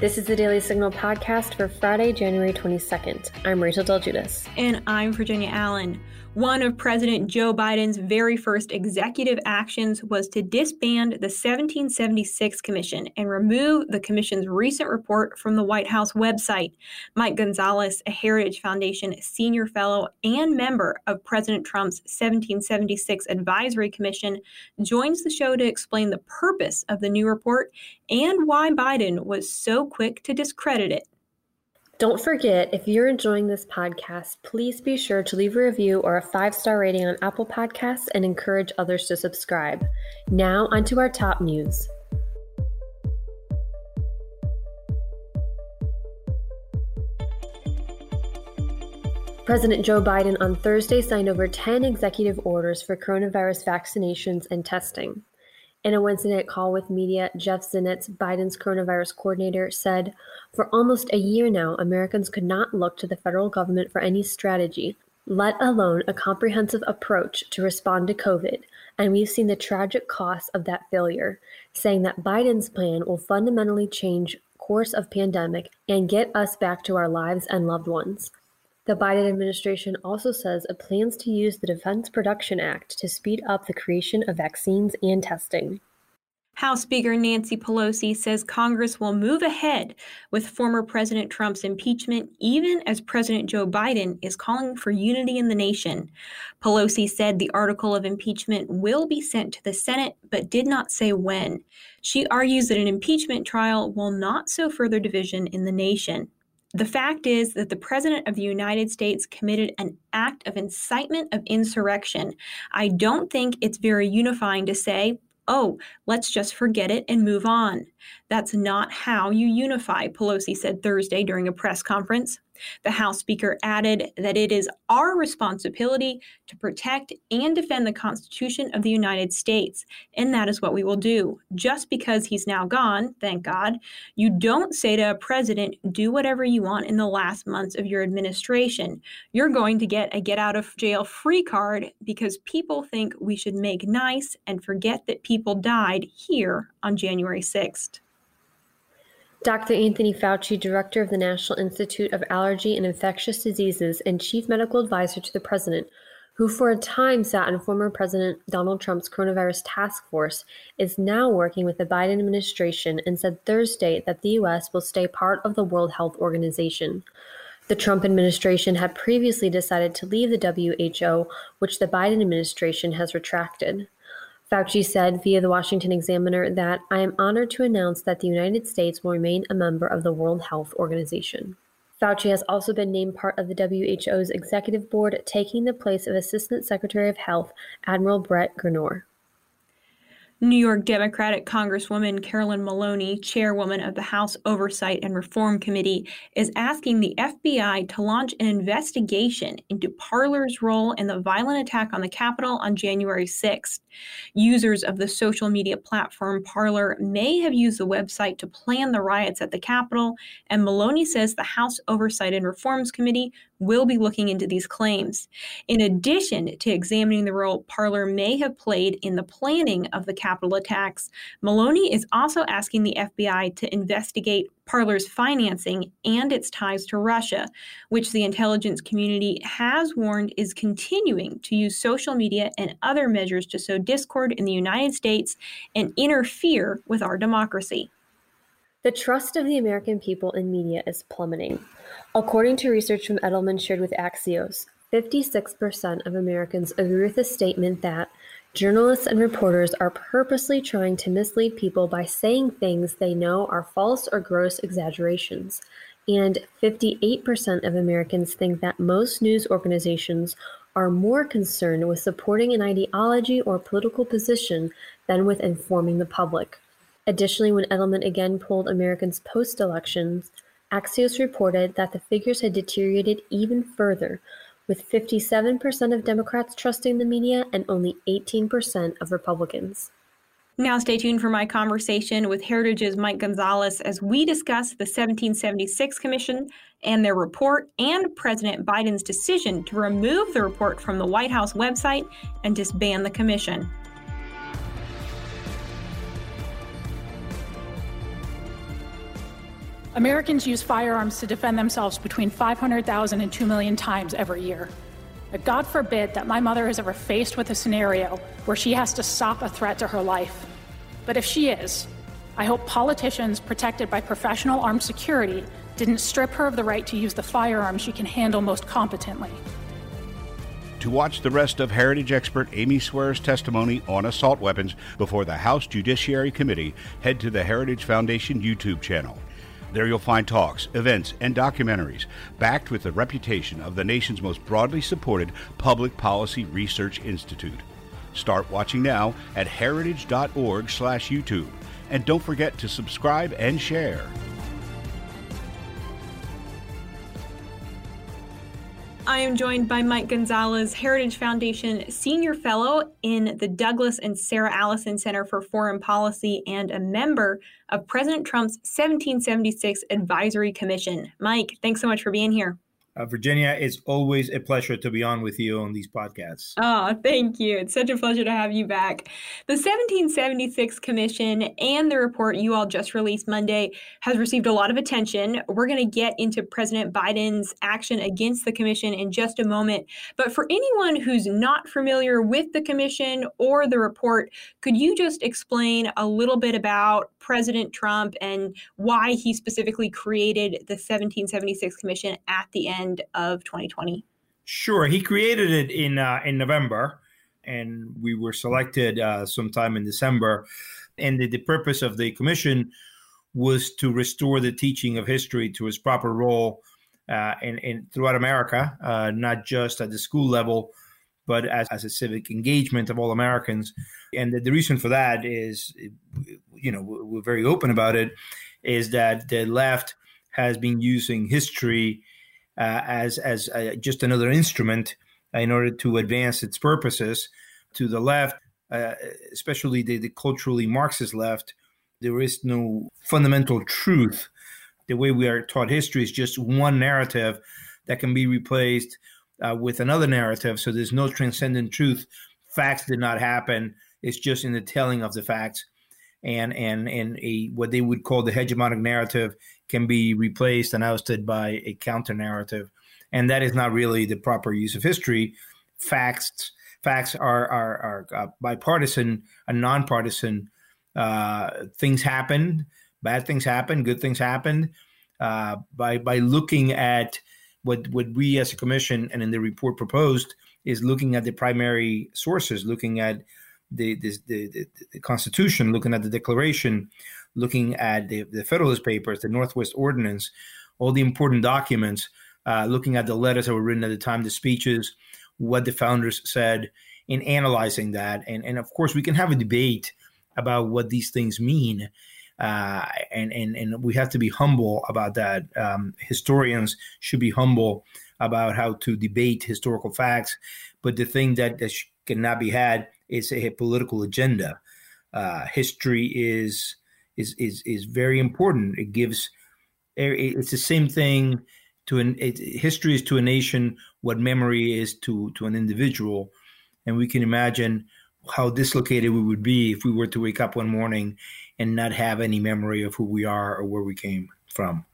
This is the Daily Signal podcast for Friday, January 22nd. I'm Rachel DelGiudice. And I'm Virginia Allen. One of President Joe Biden's very first executive actions was to disband the 1776 Commission and remove the commission's recent report from the White House website. Mike Gonzalez, a Heritage Foundation senior fellow and member of President Trump's 1776 Advisory Commission, joins the show to explain the purpose of the new report and why Biden was so quick to discredit it. Don't forget, if you're enjoying this podcast, please be sure to leave a review or a 5-star rating on Apple Podcasts and encourage others to subscribe. Now, onto our top news. President Joe Biden on Thursday signed over 10 executive orders for coronavirus vaccinations and testing. In a Wednesday night call with media, Jeff Zients, Biden's coronavirus coordinator, said, "For almost a year now, Americans could not look to the federal government for any strategy, let alone a comprehensive approach to respond to COVID, and we've seen the tragic costs of that failure," saying that Biden's plan will fundamentally change course of pandemic and get us back to our lives and loved ones. The Biden administration also says it plans to use the Defense Production Act to speed up the creation of vaccines and testing. House Speaker Nancy Pelosi says Congress will move ahead with former President Trump's impeachment, even as President Joe Biden is calling for unity in the nation. Pelosi said the article of impeachment will be sent to the Senate, but did not say when. She argues that an impeachment trial will not sow further division in the nation. The fact is that the President of the United States committed an act of incitement of insurrection. I don't think it's very unifying to say, "Oh, let's just forget it and move on." That's not how you unify, Pelosi said Thursday during a press conference. The House Speaker added that it is our responsibility to protect and defend the Constitution of the United States, and that is what we will do. Just because he's now gone, thank God, you don't say to a president, "Do whatever you want in the last months of your administration." You're going to get a get-out-of-jail-free card because people think we should make nice and forget that people died here on January 6th. Dr. Anthony Fauci, director of the National Institute of Allergy and Infectious Diseases and chief medical advisor to the president, who for a time sat on former President Donald Trump's coronavirus task force, is now working with the Biden administration and said Thursday that the U.S. will stay part of the World Health Organization. The Trump administration had previously decided to leave the WHO, which the Biden administration has retracted. Fauci said via the Washington Examiner that, "I am honored to announce that the United States will remain a member of the World Health Organization." Fauci has also been named part of the WHO's executive board, taking the place of Assistant Secretary of Health, Admiral Brett Giroir. New York Democratic Congresswoman Carolyn Maloney, chairwoman of the House Oversight and Reform Committee, is asking the FBI to launch an investigation into Parler's role in the violent attack on the Capitol on January 6th. Users of the social media platform Parler may have used the website to plan the riots at the Capitol, and Maloney says the House Oversight and Reforms Committee will be looking into these claims. In addition to examining the role Parler may have played in the planning of the Capitol attacks, Maloney is also asking the FBI to investigate Parler's financing and its ties to Russia, which the intelligence community has warned is continuing to use social media and other measures to sow discord in the United States and interfere with our democracy. The trust of the American people in media is plummeting. According to research from Edelman shared with Axios, 56% of Americans agree with the statement that journalists and reporters are purposely trying to mislead people by saying things they know are false or gross exaggerations, and 58% of Americans think that most news organizations are more concerned with supporting an ideology or political position than with informing the public. Additionally, when Edelman again polled Americans post-elections, Axios reported that the figures had deteriorated even further, with 57% of Democrats trusting the media and only 18% of Republicans. Now stay tuned for my conversation with Heritage's Mike Gonzalez as we discuss the 1776 Commission and their report and President Biden's decision to remove the report from the White House website and disband the commission. Americans use firearms to defend themselves between 500,000 and 2 million times every year. But God forbid that my mother is ever faced with a scenario where she has to stop a threat to her life. But if she is, I hope politicians protected by professional armed security didn't strip her of the right to use the firearm she can handle most competently. To watch the rest of Heritage expert Amy Swear's testimony on assault weapons before the House Judiciary Committee, head to the Heritage Foundation YouTube channel. There you'll find talks, events, and documentaries backed with the reputation of the nation's most broadly supported public policy research institute. Start watching now at heritage.org/YouTube. And don't forget to subscribe and share. I am joined by Mike Gonzalez, Heritage Foundation Senior Fellow in the Douglas and Sarah Allison Center for Foreign Policy and a member of President Trump's 1776 Advisory Commission. Mike, thanks so much for being here. Virginia, it's always a pleasure to be on with you on these podcasts. Oh, thank you. It's such a pleasure to have you back. The 1776 Commission and the report you all just released Monday has received a lot of attention. We're going to get into President Biden's action against the commission in just a moment. But for anyone who's not familiar with the commission or the report, could you just explain a little bit about President Trump and why he specifically created the 1776 Commission at the end of 2020? Sure. He created it in November, and we were selected sometime in December. And the purpose of the commission was to restore the teaching of history to its proper role throughout America, not just at the school level, but as a civic engagement of all Americans. And the reason for that is, you know, we're very open about it, is that the left has been using history as just another instrument in order to advance its purposes. To the left, especially the culturally Marxist left, there is no fundamental truth. The way we are taught history is just one narrative that can be replaced with another narrative. So there's no transcendent truth. Facts did not happen. It's just in the telling of the facts. And what they would call the hegemonic narrative can be replaced and ousted by a counter-narrative. And that is not really the proper use of history. Facts are bipartisan and nonpartisan. Things happen. Bad things happen. Good things happen. By looking at what we as a commission and in the report proposed is looking at the primary sources, looking at the Constitution, looking at the Declaration, looking at the Federalist Papers, the Northwest Ordinance, all the important documents, looking at the letters that were written at the time, the speeches, what the founders said, and analyzing that. And of course, we can have a debate about what these things mean. And we have to be humble about that. Historians should be humble about how to debate historical facts. But the thing that cannot be had is a political agenda. History is very important. It gives. It's the same thing to history is to a nation what memory is to an individual, and we can imagine how dislocated we would be if we were to wake up one morning and not have any memory of who we are or where we came from.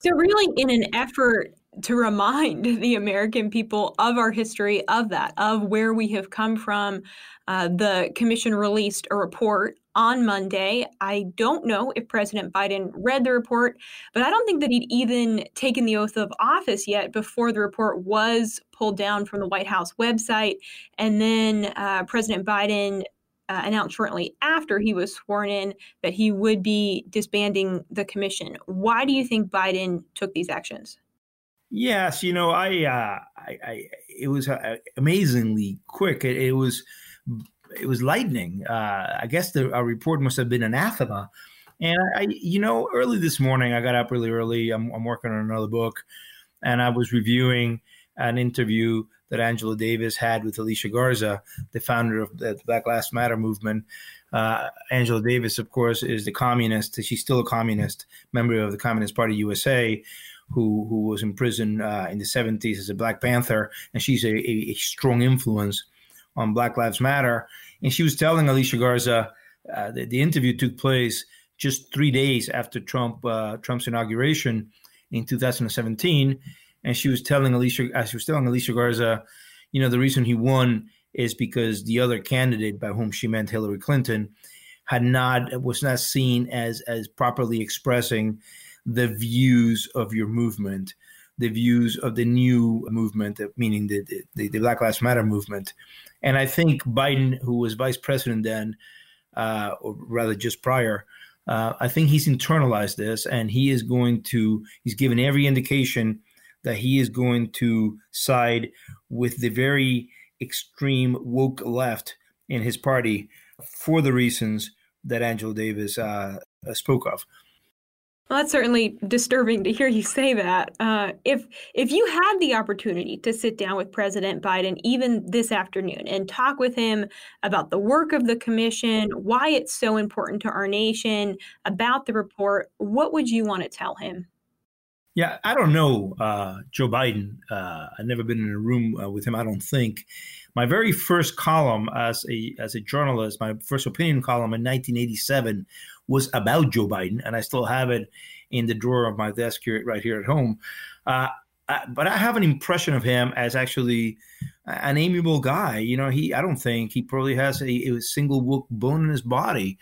So really, in an effort to remind the American people of our history, of that, of where we have come from, the commission released a report on Monday. I don't know if President Biden read the report, but I don't think that he'd even taken the oath of office yet before the report was pulled down from the White House website. And then President Biden announced shortly after he was sworn in that he would be disbanding the commission. Why do you think Biden took these actions? Yes, you know, it was amazingly quick. It was lightning. I guess our report must have been anathema. And I early this morning, I got up really early. I'm working on another book, and I was reviewing an interview that Angela Davis had with Alicia Garza, the founder of the Black Lives Matter movement. Angela Davis, of course, is the communist. She's still a communist, member of the Communist Party USA, who was in prison in the 70s as a Black Panther, and she's a strong influence on Black Lives Matter. And she was telling Alicia Garza, the interview took place just 3 days after Trump's inauguration in 2017. And she was telling Alicia Garza, you know, the reason he won is because the other candidate, by whom she meant Hillary Clinton, was not seen as properly expressing the views of your movement, the views of the new movement, meaning the Black Lives Matter movement. And I think Biden, who was vice president then, or rather just prior, I think he's internalized this, and he's given every indication that he is going to side with the very extreme woke left in his party for the reasons that Angela Davis spoke of. Well, that's certainly disturbing to hear you say that. If you had the opportunity to sit down with President Biden even this afternoon and talk with him about the work of the commission, why it's so important to our nation, about the report, what would you want to tell him? Yeah, I don't know Joe Biden. I've never been in a room with him, I don't think. My very first column as a journalist, my first opinion column in 1987 was about Joe Biden, and I still have it in the drawer of my desk here, right here at home. But I have an impression of him as actually an amiable guy. You know, I don't think he probably has a single woke bone in his body.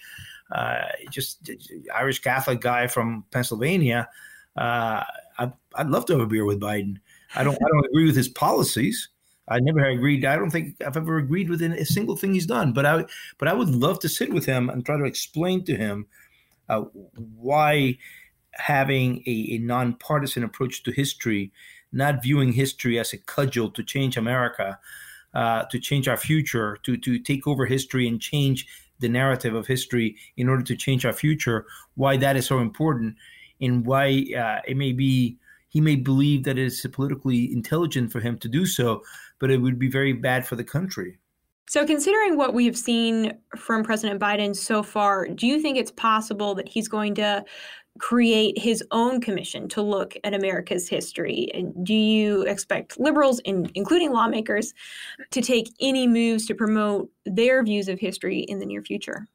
Just Irish Catholic guy from Pennsylvania. I'd love to have a beer with Biden. I don't agree with his policies. I don't think I've ever agreed with a single thing he's done. But I would love to sit with him and try to explain to him why having a nonpartisan approach to history, not viewing history as a cudgel to change America, to change our future, to take over history and change the narrative of history in order to change our future, why that is so important, and why he may believe that it is politically intelligent for him to do so, but it would be very bad for the country. So considering what we've seen from President Biden so far, do you think it's possible that he's going to create his own commission to look at America's history? And do you expect liberals, including lawmakers, to take any moves to promote their views of history in the near future?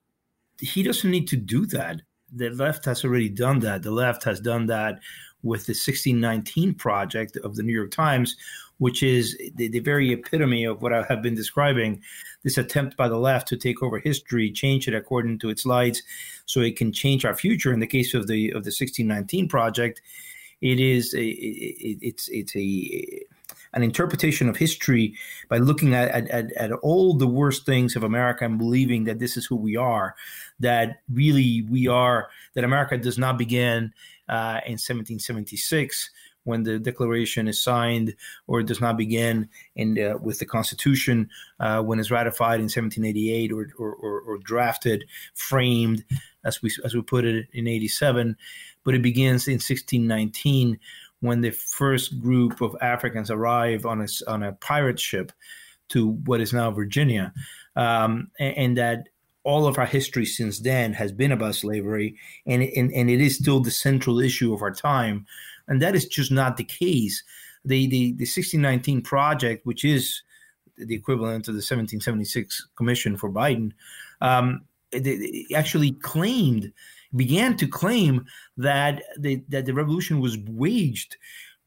He doesn't need to do that. The left has already done that. The left has done that with the 1619 Project of the New York Times, which is the very epitome of what I have been describing, this attempt by the left to take over history, change it according to its lights so it can change our future. In the case of the 1619 Project, it's an interpretation of history by looking at all the worst things of America and believing that this is who we are, that really we are, that America does not begin in 1776 when the Declaration is signed, or it does not begin with the Constitution when it's ratified in 1788 or drafted, framed, as we put it, in 87, but it begins in 1619 when the first group of Africans arrive on a pirate ship to what is now Virginia, and that all of our history since then has been about slavery, and it is still the central issue of our time. And that is just not the case. The 1619 Project, which is the equivalent of the 1776 Commission for Biden, actually began to claim that the revolution was waged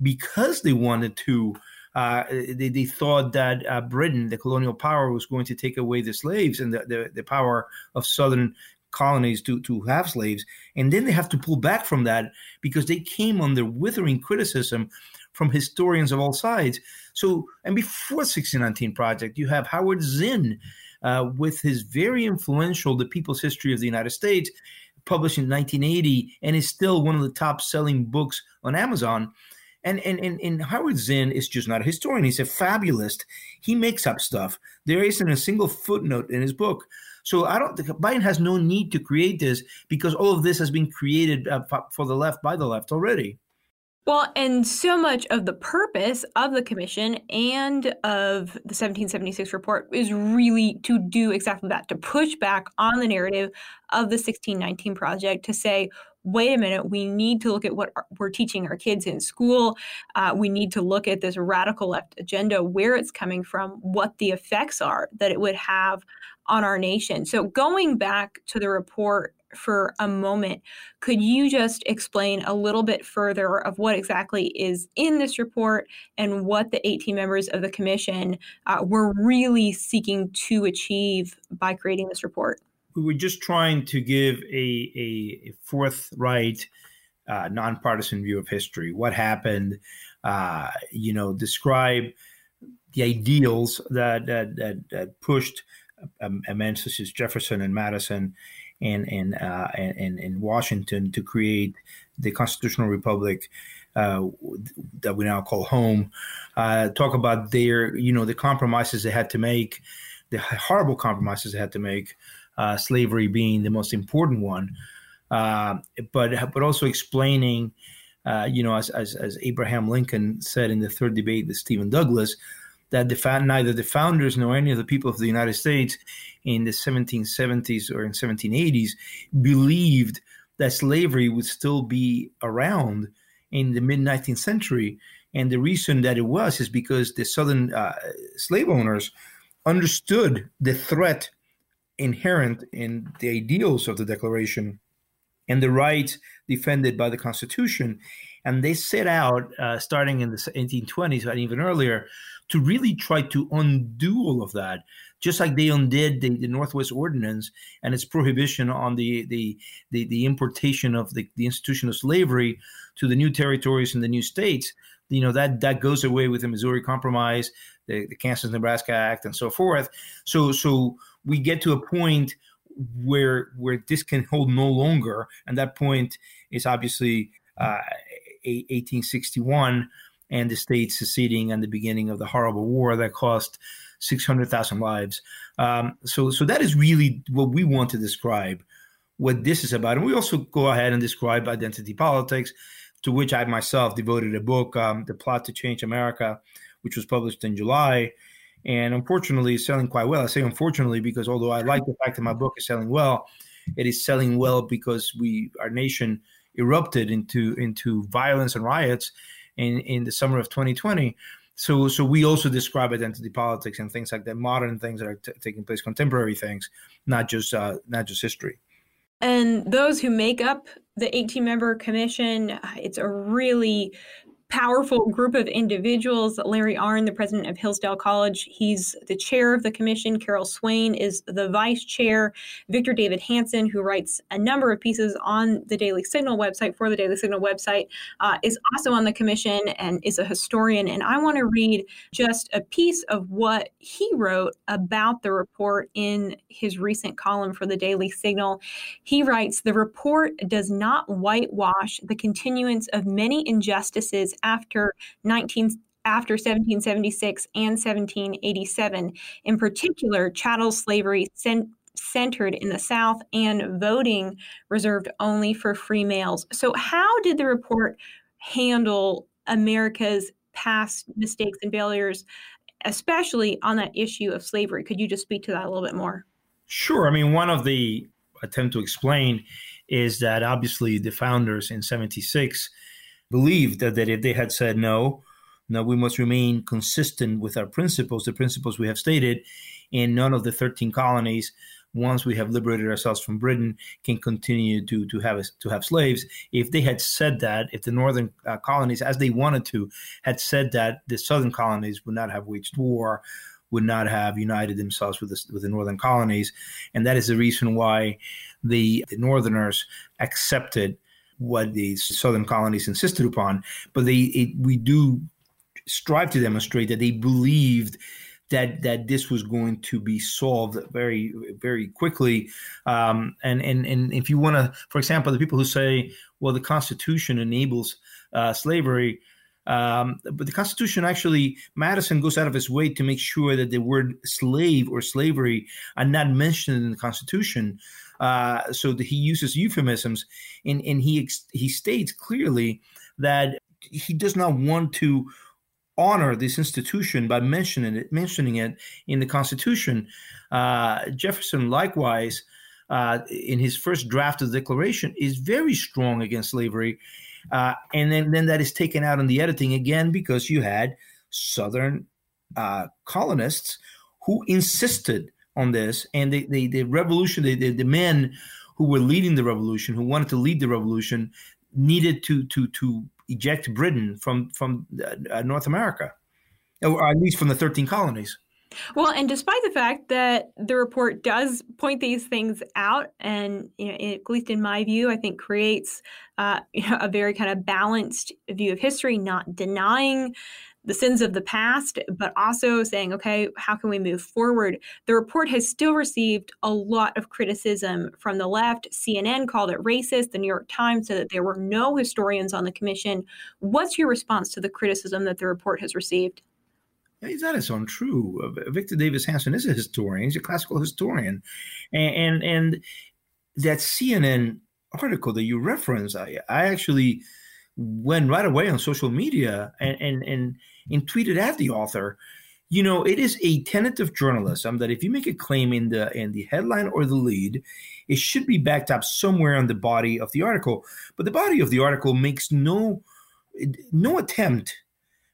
because they wanted to. They thought that Britain, the colonial power, was going to take away the slaves and the power of southern colonies to have slaves. And then they have to pull back from that because they came under withering criticism from historians of all sides. So, and before 1619 Project, you have Howard Zinn with his very influential The People's History of the United States, published in 1980, and is still one of the top-selling books on Amazon. And Howard Zinn is just not a historian. He's a fabulist. He makes up stuff. There isn't a single footnote in his book. So Biden has no need to create this because all of this has been created for the left by the left already. Well, and so much of the purpose of the commission and of the 1776 report is really to do exactly that, to push back on the narrative of the 1619 Project, to say, wait a minute, we need to look at what we're teaching our kids in school. We need to look at this radical left agenda, where it's coming from, what the effects are that it would have on our nation. So going back to the report for a moment, could you just explain a little bit further of what exactly is in this report and what the 18 members of the commission were really seeking to achieve by creating this report? We were just trying to give a forthright, nonpartisan view of history. What happened? Describe the ideals that pushed men such as Jefferson and Madison and Washington to create the constitutional republic that we now call home. Talk about their, the compromises they had to make, the horrible compromises they had to make, slavery being the most important one, but also explaining, as Abraham Lincoln said in the third debate with Stephen Douglas, that neither the founders nor any of the people of the United States in the 1770s or in 1780s believed that slavery would still be around in the mid-19th century. And the reason that it was is because the Southern slave owners understood the threat inherent in the ideals of the Declaration and the rights defended by the Constitution. And they set out, starting in the 1820s and even earlier, to really try to undo all of that, just like they undid the Northwest Ordinance and its prohibition on the importation of the institution of slavery to the new territories and the new states. That goes away with the Missouri Compromise, the Kansas-Nebraska Act, and so forth. So we get to a point where this can hold no longer, and that point is obviously 1861 and the state seceding and the beginning of the horrible war that cost 600,000 lives. So that is really what we want to describe, what this is about. And we also go ahead and describe identity politics, to which I myself devoted a book, The Plot to Change America, which was published in July. And unfortunately, it's selling quite well. I say unfortunately because although I like the fact that my book is selling well, it is selling well because our nation erupted into violence and riots in the summer of 2020. So we also describe identity politics and things like that, modern things that are taking place, contemporary things, not just history. And those who make up the 18-member commission, it's a really powerful group of individuals. Larry Arnn, the president of Hillsdale College, he's the chair of the commission. Carol Swain is the vice chair. Victor Davis Hanson, who writes a number of pieces on the Daily Signal website, is also on the commission and is a historian. And I want to read just a piece of what he wrote about the report in his recent column for the Daily Signal. He writes, "The report does not whitewash the continuance of many injustices after 1776 and 1787, in particular, chattel slavery centered in the South and voting reserved only for free males." So how did the report handle America's past mistakes and failures, especially on that issue of slavery? Could you just speak to that a little bit more? Sure. I mean, one of the attempts to explain is that obviously the founders in 76 believed that if they had said no, we must remain consistent with our principles, the principles we have stated, and none of the 13 colonies, once we have liberated ourselves from Britain, can continue to have slaves. If they had said that, if the northern colonies, as they wanted to, had said that, the southern colonies would not have waged war, would not have united themselves with the northern colonies. And that is the reason why the northerners accepted what the southern colonies insisted upon, but we do strive to demonstrate that they believed that this was going to be solved very, very quickly. And if you want to, for example, the people who say, well, the Constitution enables slavery, but the Constitution actually, Madison goes out of his way to make sure that the word slave or slavery are not mentioned in the Constitution. So that he uses euphemisms, and he states clearly that he does not want to honor this institution by mentioning it in the Constitution. Jefferson, likewise, in his first draft of the Declaration, is very strong against slavery, and then that is taken out in the editing again because you had Southern colonists who insisted on this, and the revolution, the men who were leading the revolution, who wanted to lead the revolution, needed to eject Britain from North America, or at least from the 13 colonies. Well, and despite the fact that the report does point these things out, and at least in my view, I think creates a very kind of balanced view of history, not denying the sins of the past, but also saying, okay, how can we move forward? The report has still received a lot of criticism from the left. CNN called it racist. The New York Times said that there were no historians on the commission. What's your response to the criticism that the report has received? That is untrue. Victor Davis Hanson is a historian. He's a classical historian. And that CNN article that you referenced, I actually went right away on social media and tweeted at the author. It is a tenet of journalism that if you make a claim in the headline or the lead, it should be backed up somewhere on the body of the article. But the body of the article makes no attempt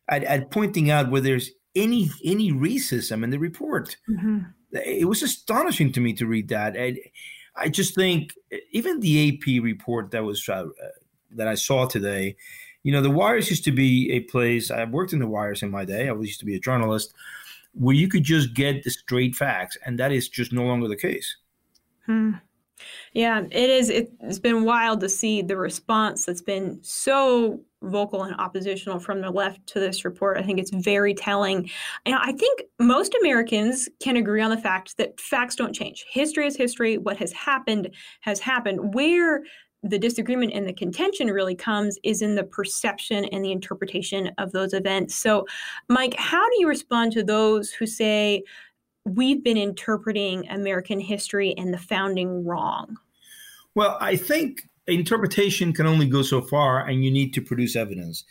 at pointing out where there's any racism in the report. Mm-hmm. It was astonishing to me to read that. I just think even the AP report that was that I saw today, the wires used to be a place. I worked in the wires in my day. I used to be a journalist where you could just get the straight facts, and that is just no longer the case. Hmm. Yeah, it is. It's been wild to see the response that's been so vocal and oppositional from the left to this report. I think it's very telling. And I think most Americans can agree on the fact that facts don't change. History is history. What has happened has happened. Where the disagreement and the contention really comes is in the perception and the interpretation of those events. So, Mike, how do you respond to those who say we've been interpreting American history and the founding wrong? Well, I think interpretation can only go so far, and you need to produce evidence.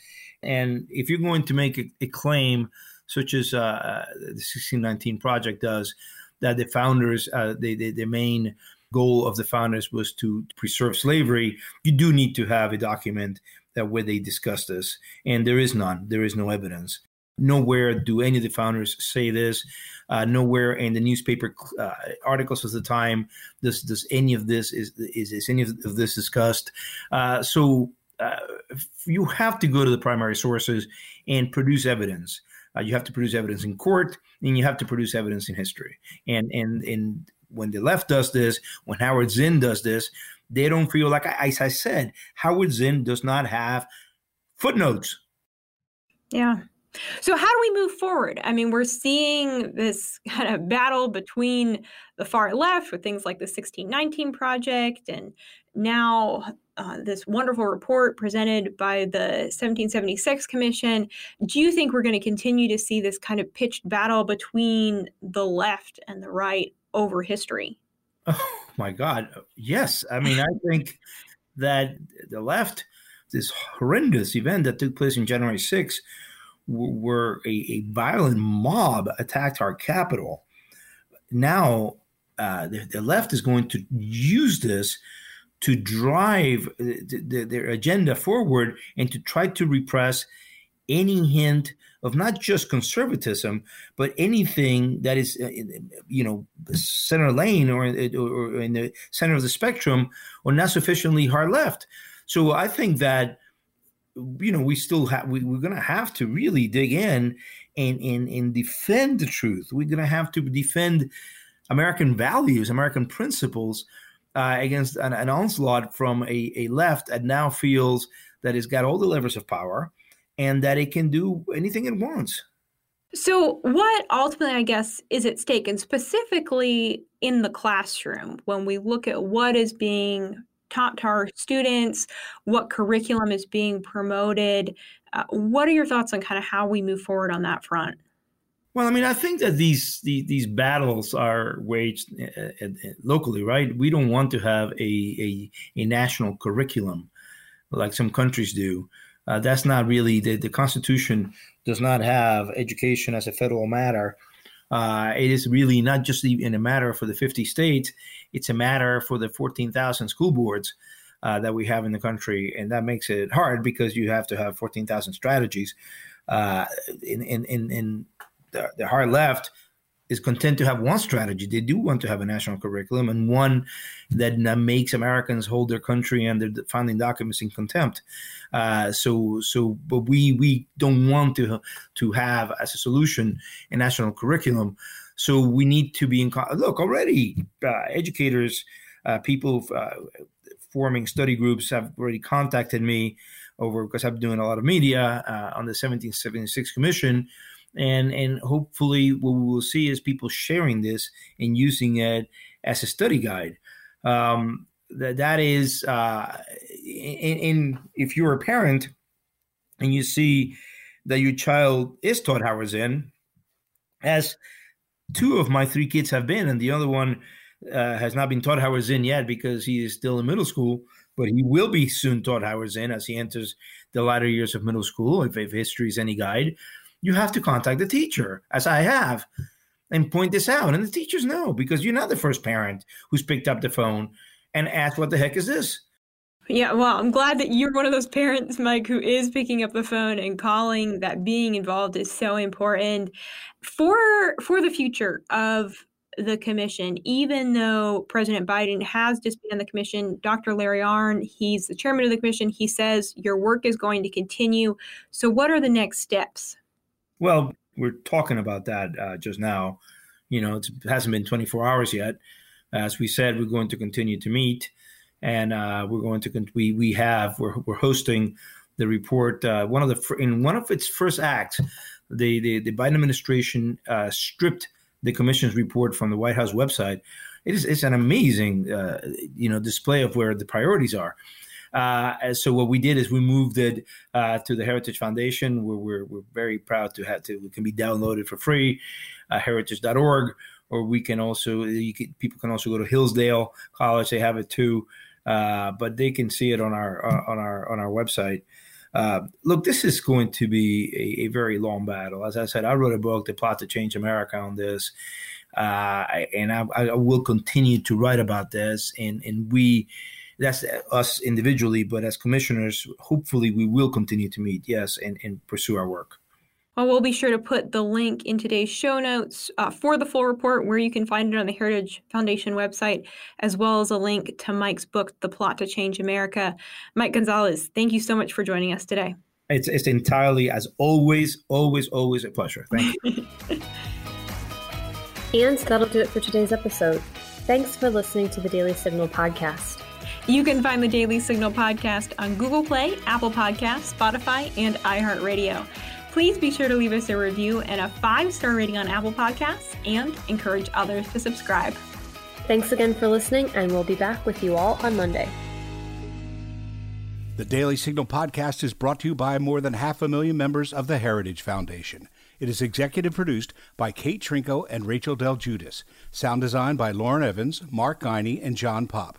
And if you're going to make a claim, such as the 1619 Project does, that the founders, the main goal of the founders was to preserve slavery, you do need to have a document that where they discuss this. And there is none. There is no evidence. Nowhere do any of the founders say this. Nowhere in the newspaper articles at the time is any of this discussed. So you have to go to the primary sources and produce evidence. You have to produce evidence in court, and you have to produce evidence in history. And when the left does this, when Howard Zinn does this, they don't feel like, as I said, Howard Zinn does not have footnotes. Yeah. So how do we move forward? I mean, we're seeing this kind of battle between the far left with things like the 1619 Project and now this wonderful report presented by the 1776 Commission. Do you think we're going to continue to see this kind of pitched battle between the left and the right over history? Oh, my God. Yes. I mean, I think that the left, this horrendous event that took place on January 6th, where a violent mob attacked our Capitol. Now, the left is going to use this to drive their agenda forward and to try to repress any hint of not just conservatism, but anything that is, center lane or in the center of the spectrum or not sufficiently hard left. So I think that we're going to have to really dig in and defend the truth. We're going to have to defend American values, American principles against an onslaught from a left that now feels that it's got all the levers of power and that it can do anything it wants. So what ultimately, I guess, is at stake, and specifically in the classroom, when we look at what is being taught to our students, what curriculum is being promoted? What are your thoughts on kind of how we move forward on that front? Well, I mean, I think that these battles are waged locally, right? We don't want to have a national curriculum like some countries do. That's not really, the Constitution does not have education as a federal matter. It is really not just in a matter for the 50 states. It's a matter for the 14,000 school boards that we have in the country. And that makes it hard because you have to have 14,000 strategies. In the hard left is content to have one strategy. They do want to have a national curriculum and one that makes Americans hold their country and their founding documents in contempt. But we don't want to have as a solution a national curriculum. So we need to be in educators, people forming study groups have already contacted me over because I'm doing a lot of media on the 1776 Commission. And hopefully what we will see is people sharing this and using it as a study guide. If you're a parent and you see that your child is taught Howard Zinn, as two of my three kids have been, and the other one has not been taught Howard Zinn yet because he is still in middle school, but he will be soon taught Howard Zinn as he enters the latter years of middle school, if history is any guide. You have to contact the teacher, as I have, and point this out. And the teachers know, because you're not the first parent who's picked up the phone and asked, what the heck is this? Yeah, well, I'm glad that you're one of those parents, Mike, who is picking up the phone and calling. That being involved is so important for the future of the commission. Even though President Biden has disbanded the commission, Dr. Larry Arn, he's the chairman of the commission, he says your work is going to continue. So what are the next steps? Well, we're talking about that just now. You know, it hasn't been 24 hours yet. As we said, we're going to continue to meet, and we're hosting the report. In one of its first acts, the Biden administration stripped the commission's report from the White House website. It's an amazing display of where the priorities are. So what we did is we moved it to the Heritage Foundation, where we're very proud to have to. It can be downloaded for free, heritage.org, or we can also people can also go to Hillsdale College. They have it too, but they can see it on our website. Look, this is going to be a very long battle. As I said, I wrote a book, The Plot to Change America, on this, and I will continue to write about this, and we. That's us individually, but as commissioners, hopefully we will continue to meet, yes, and pursue our work. Well, we'll be sure to put the link in today's show notes for the full report, where you can find it on the Heritage Foundation website, as well as a link to Mike's book, The Plot to Change America. Mike Gonzalez, thank you so much for joining us today. It's entirely, as always, always, always a pleasure. Thank you. And that'll do it for today's episode. Thanks for listening to the Daily Signal podcast. You can find the Daily Signal podcast on Google Play, Apple Podcasts, Spotify, and iHeartRadio. Please be sure to leave us a review and a 5-star rating on Apple Podcasts, and encourage others to subscribe. Thanks again for listening, and we'll be back with you all on Monday. The Daily Signal podcast is brought to you by more than 500,000 members of the Heritage Foundation. It is executive produced by Kate Trinko and Rachel DelGiudice. Sound designed by Lauren Evans, Mark Guiney, and John Popp.